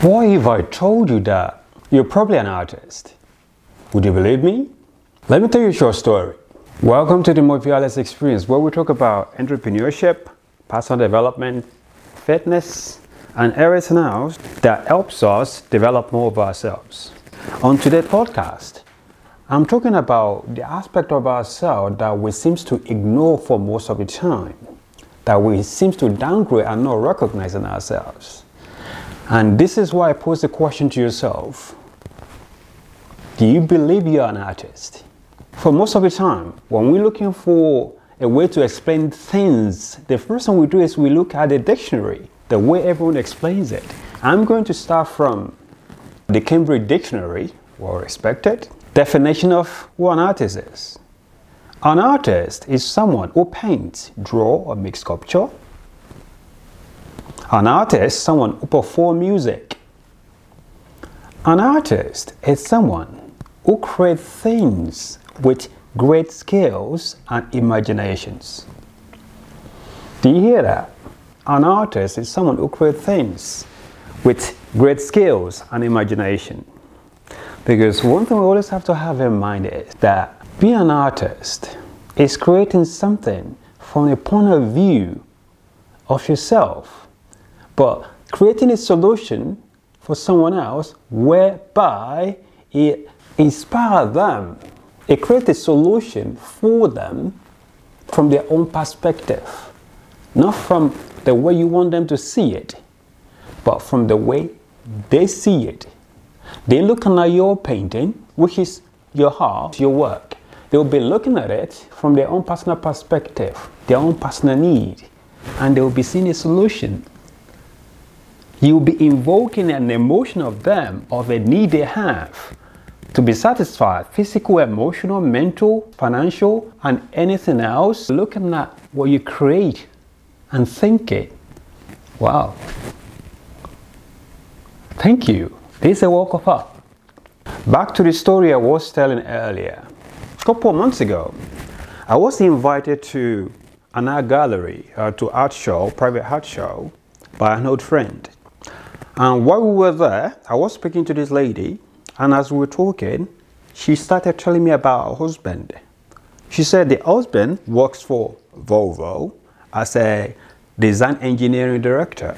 Why if I told you that you're probably an artist? Would you believe me? Let me tell you a short story. Welcome to the Murphy Alex Experience, where we talk about entrepreneurship, personal development, fitness, and areas now that helps us develop more of ourselves. On today's podcast, I'm talking about the aspect of ourselves that we seem to ignore for most of the time, that we seem to downgrade and not recognize in ourselves. And this is why I pose the question to yourself. Do you believe you're an artist? For most of the time, when we're looking for a way to explain things, the first thing we do is we look at the dictionary, the way everyone explains it. I'm going to start from the Cambridge Dictionary, well-respected, definition of what an artist is. An artist is someone who paints, draws, or makes sculpture. An artist, someone who performs music. An artist is someone who creates things with great skills and imaginations. Do you hear that? An artist is someone who creates things with great skills and imagination. Because one thing we always have to have in mind is that being an artist is creating something from the point of view of yourself, but creating a solution for someone else whereby it inspires them. It creates a solution for them from their own perspective. Not from the way you want them to see it, but from the way they see it. They're looking at your painting, which is your art, your work. They'll be looking at it from their own personal perspective, their own personal need, and they'll be seeing a solution. You'll be invoking an emotion of them, of a need they have to be satisfied, physical, emotional, mental, financial, and anything else. Looking at what you create and thinking, wow, thank you, this is a work of art. Back to the story I was telling earlier. A couple of months ago, I was invited to an art gallery, to art show, private art show, by an old friend. And while we were there, I was speaking to this lady, and as we were talking, she started telling me about her husband. She said the husband works for Volvo as a design engineering director.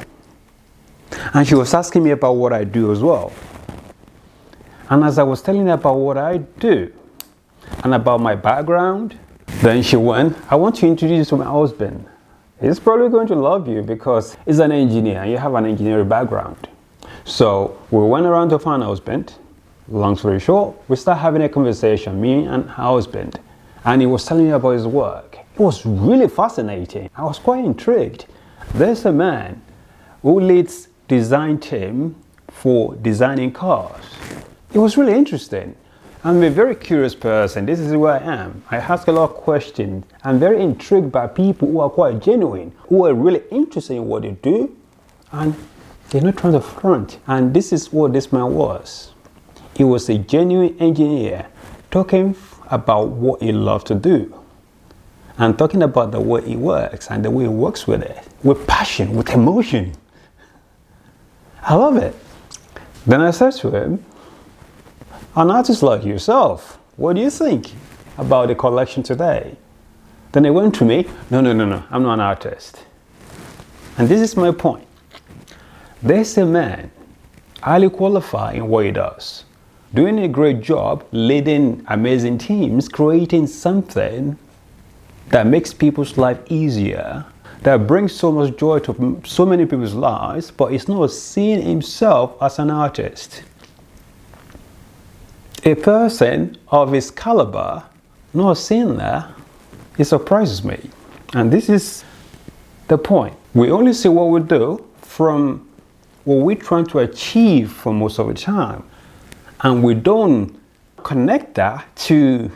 And she was asking me about what I do as well. And as I was telling her about what I do and about my background, then she went, "I want to introduce you to my husband. He's probably going to love you because he's an engineer and you have an engineering background." So we went around to find a husband. Long story short, we started having a conversation, me and her husband, and he was telling me about his work. It was really fascinating. I was quite intrigued. There's a man who leads design team for designing cars. It was really interesting. I'm a very curious person. This is where I am. I ask a lot of questions. I'm very intrigued by people who are quite genuine, who are really interested in what they do, and they're not trying to front. And this is what this man was. He was a genuine engineer talking about what he loved to do and talking about the way he works and the way he works with it, with passion, with emotion. I love it. Then I said to him, "An artist like yourself, what do you think about the collection today?" Then it went to me, no, I'm not an artist. And this is my point. There's a man highly qualified in what he does, doing a great job, leading amazing teams, creating something that makes people's life easier, that brings so much joy to so many people's lives, but he's not seeing himself as an artist. A person of his caliber not seen there, it surprises me. And this is the point. We only see what we do from what we're trying to achieve for most of the time. And we don't connect that to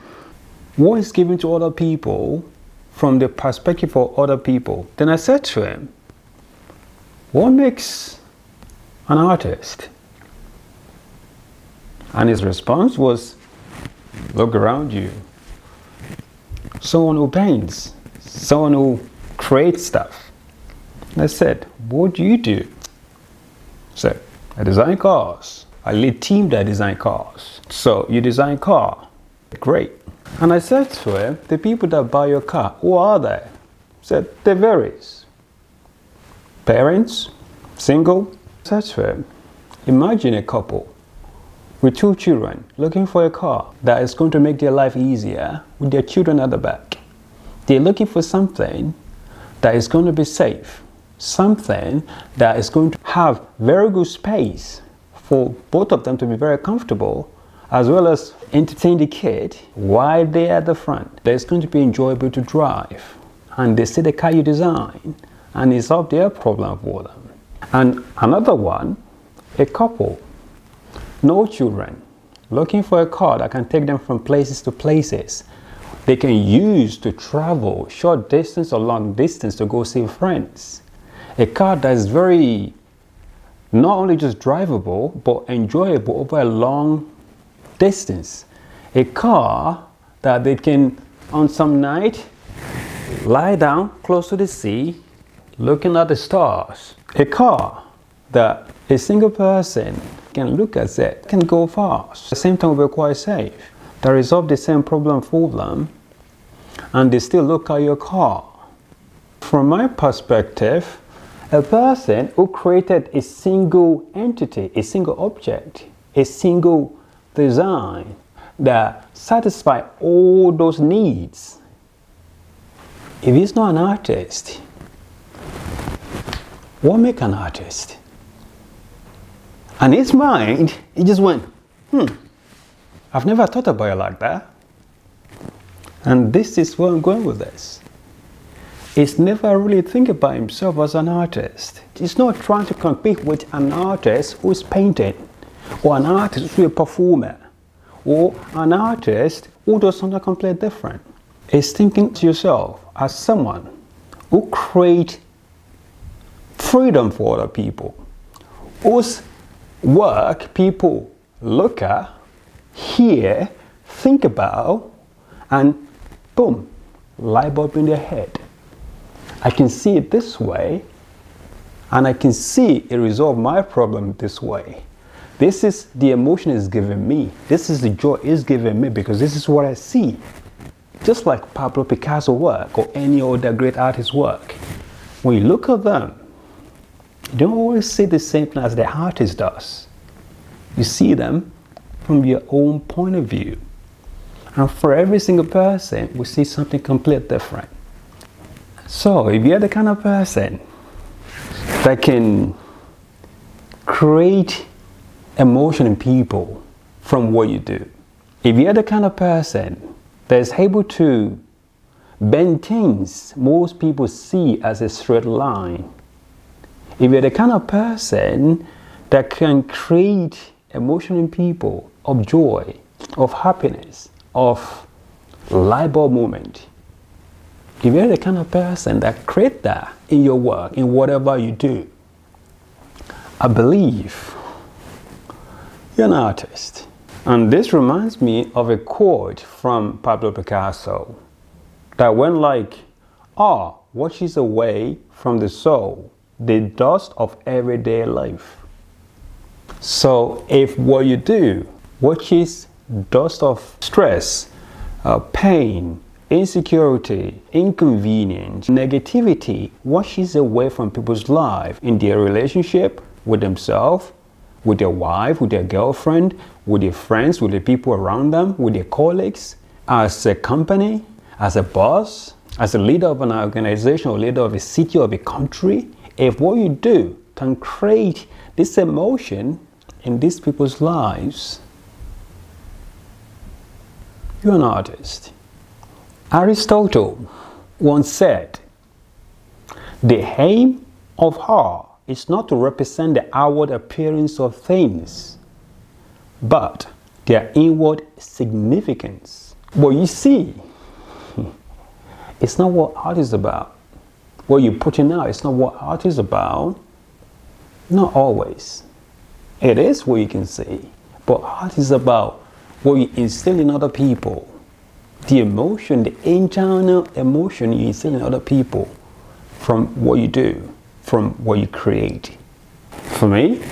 what is given to other people from the perspective of other people. Then I said to him, "What makes an artist?" And his response was, "Look around you. Someone who paints, someone who creates stuff." And I said, "What do you do?" So I design cars. I lead team that design cars. So you design car, great. And I said to him, the people that buy your car, who are they? He said, they varies. Parents, single. I said to him, imagine a couple with two children looking for a car that is going to make their life easier with their children at the back. They're looking for something that is going to be safe, something that is going to have very good space for both of them to be very comfortable, as well as entertain the kid while they are at the front. That is going to be enjoyable to drive. And they see the car you design and it solves their problem for them. And another one, a couple, no children, looking for a car that can take them from places to places. They can use to travel short distance or long distance to go see friends. A car that is very, not only just drivable, but enjoyable over a long distance. A car that they can, on some night, lie down close to the sea, looking at the stars. A car that a single person can look at it, can go fast. At the same time, we're quite safe. They resolve the same problem for them, and they still look at your car. From my perspective, a person who created a single entity, a single object, a single design that satisfies all those needs. If he's not an artist, what makes an artist? And his mind, he just went, I've never thought about it like that. And this is where I'm going with this. He's never really thinking about himself as an artist. He's not trying to compete with an artist who's painting, or an artist who's a performer, or an artist who does something completely different. He's thinking to yourself as someone who creates freedom for other people, whose work people look at, hear, think about, and boom, light bulb in their head. I can see it this way, and I can see it resolve my problem this way. This is the emotion it's giving me. This is the joy it's giving me, because this is what I see. Just like Pablo Picasso work or any other great artist's work. When you look at them, you don't always see the same thing as the artist does. You see them from your own point of view. And for every single person, we see something completely different. So, if you're the kind of person that can create emotion in people from what you do, if you're the kind of person that is able to bend things most people see as a straight line, if you're the kind of person that can create emotion in people of joy, of happiness, of light bulb moment, if you're the kind of person that creates that in your work, in whatever you do, I believe you're an artist. And this reminds me of a quote from Pablo Picasso that went like, "Ah, washes away from the soul the dust of everyday life." So if what you do washes dust of stress, pain, insecurity, inconvenience, negativity, washes away from people's life in their relationship with themselves, with their wife, with their girlfriend, with their friends, with the people around them, with their colleagues, as a company, as a boss, as a leader of an organization or leader of a city or of a country. If what you do can create this emotion in these people's lives, you're an artist. Aristotle once said, "The aim of art is not to represent the outward appearance of things, but their inward significance." What you see, it's not what art is about. What you're putting out, it's not what art is about. Not always. It is what you can see, but art is about what you instill in other people. The emotion, the internal emotion you instill in other people from what you do, from what you create. For me,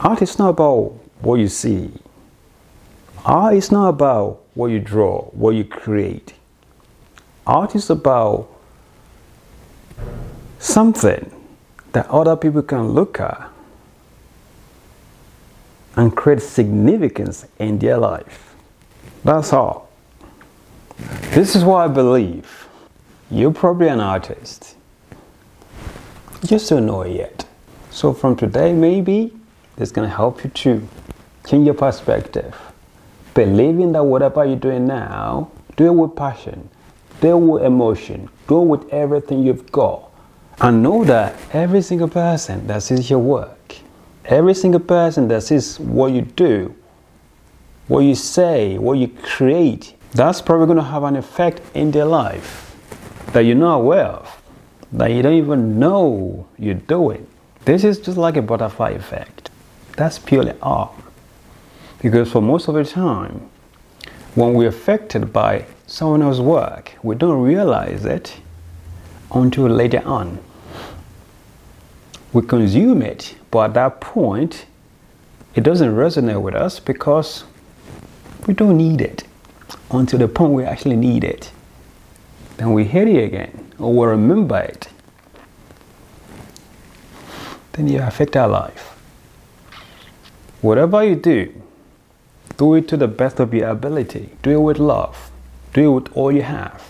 Art is not about what you see. Art is not about what you draw, what you create. Art is about something that other people can look at and create significance in their life. That's all. This is what I believe. You're probably an artist. You just don't know it yet. So from today, maybe, it's going to help you to change your perspective. Believing that whatever you're doing now, do it with passion, do it with emotion, do it with everything you've got. And know that every single person that sees your work, every single person that sees what you do, what you say, what you create, that's probably going to have an effect in their life that you're not aware of, that you don't even know you're doing. This is just like a butterfly effect. That's purely art. Because for most of the time, when we're affected by someone else's work, we don't realize it until later on. We consume it, but at that point, it doesn't resonate with us because we don't need it until the point we actually need it. Then we hear it again, or we remember it. Then you affect our life. Whatever you do, do it to the best of your ability. Do it with love. Do it with all you have.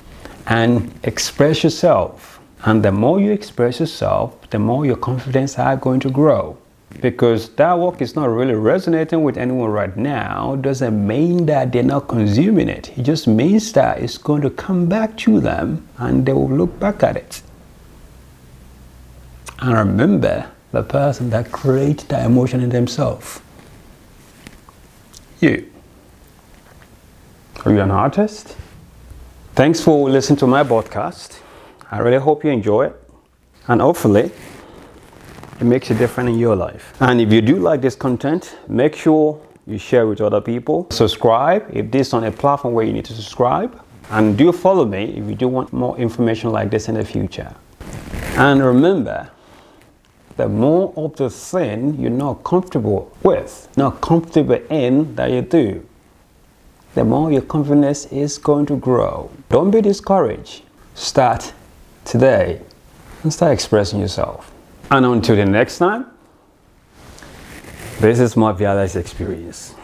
And express yourself. And the more you express yourself, the more your confidence is going to grow. Because that work is not really resonating with anyone right now doesn't mean that they're not consuming it. It just means that it's going to come back to them and they will look back at it. And remember the person that creates that emotion in themselves. You. Are you an artist? Thanks for listening to my podcast. I really hope you enjoy it, and hopefully it makes a difference in your life. And if you do like this content, make sure you share with other people. Subscribe if this is on a platform where you need to subscribe, and do follow me if you do want more information like this in the future. And remember, the more of the thing you're not comfortable with, not comfortable in that you do, the more your confidence is going to grow. Don't be discouraged. Start today and start expressing yourself. And until the next time, this is my Murphy Alex Experience.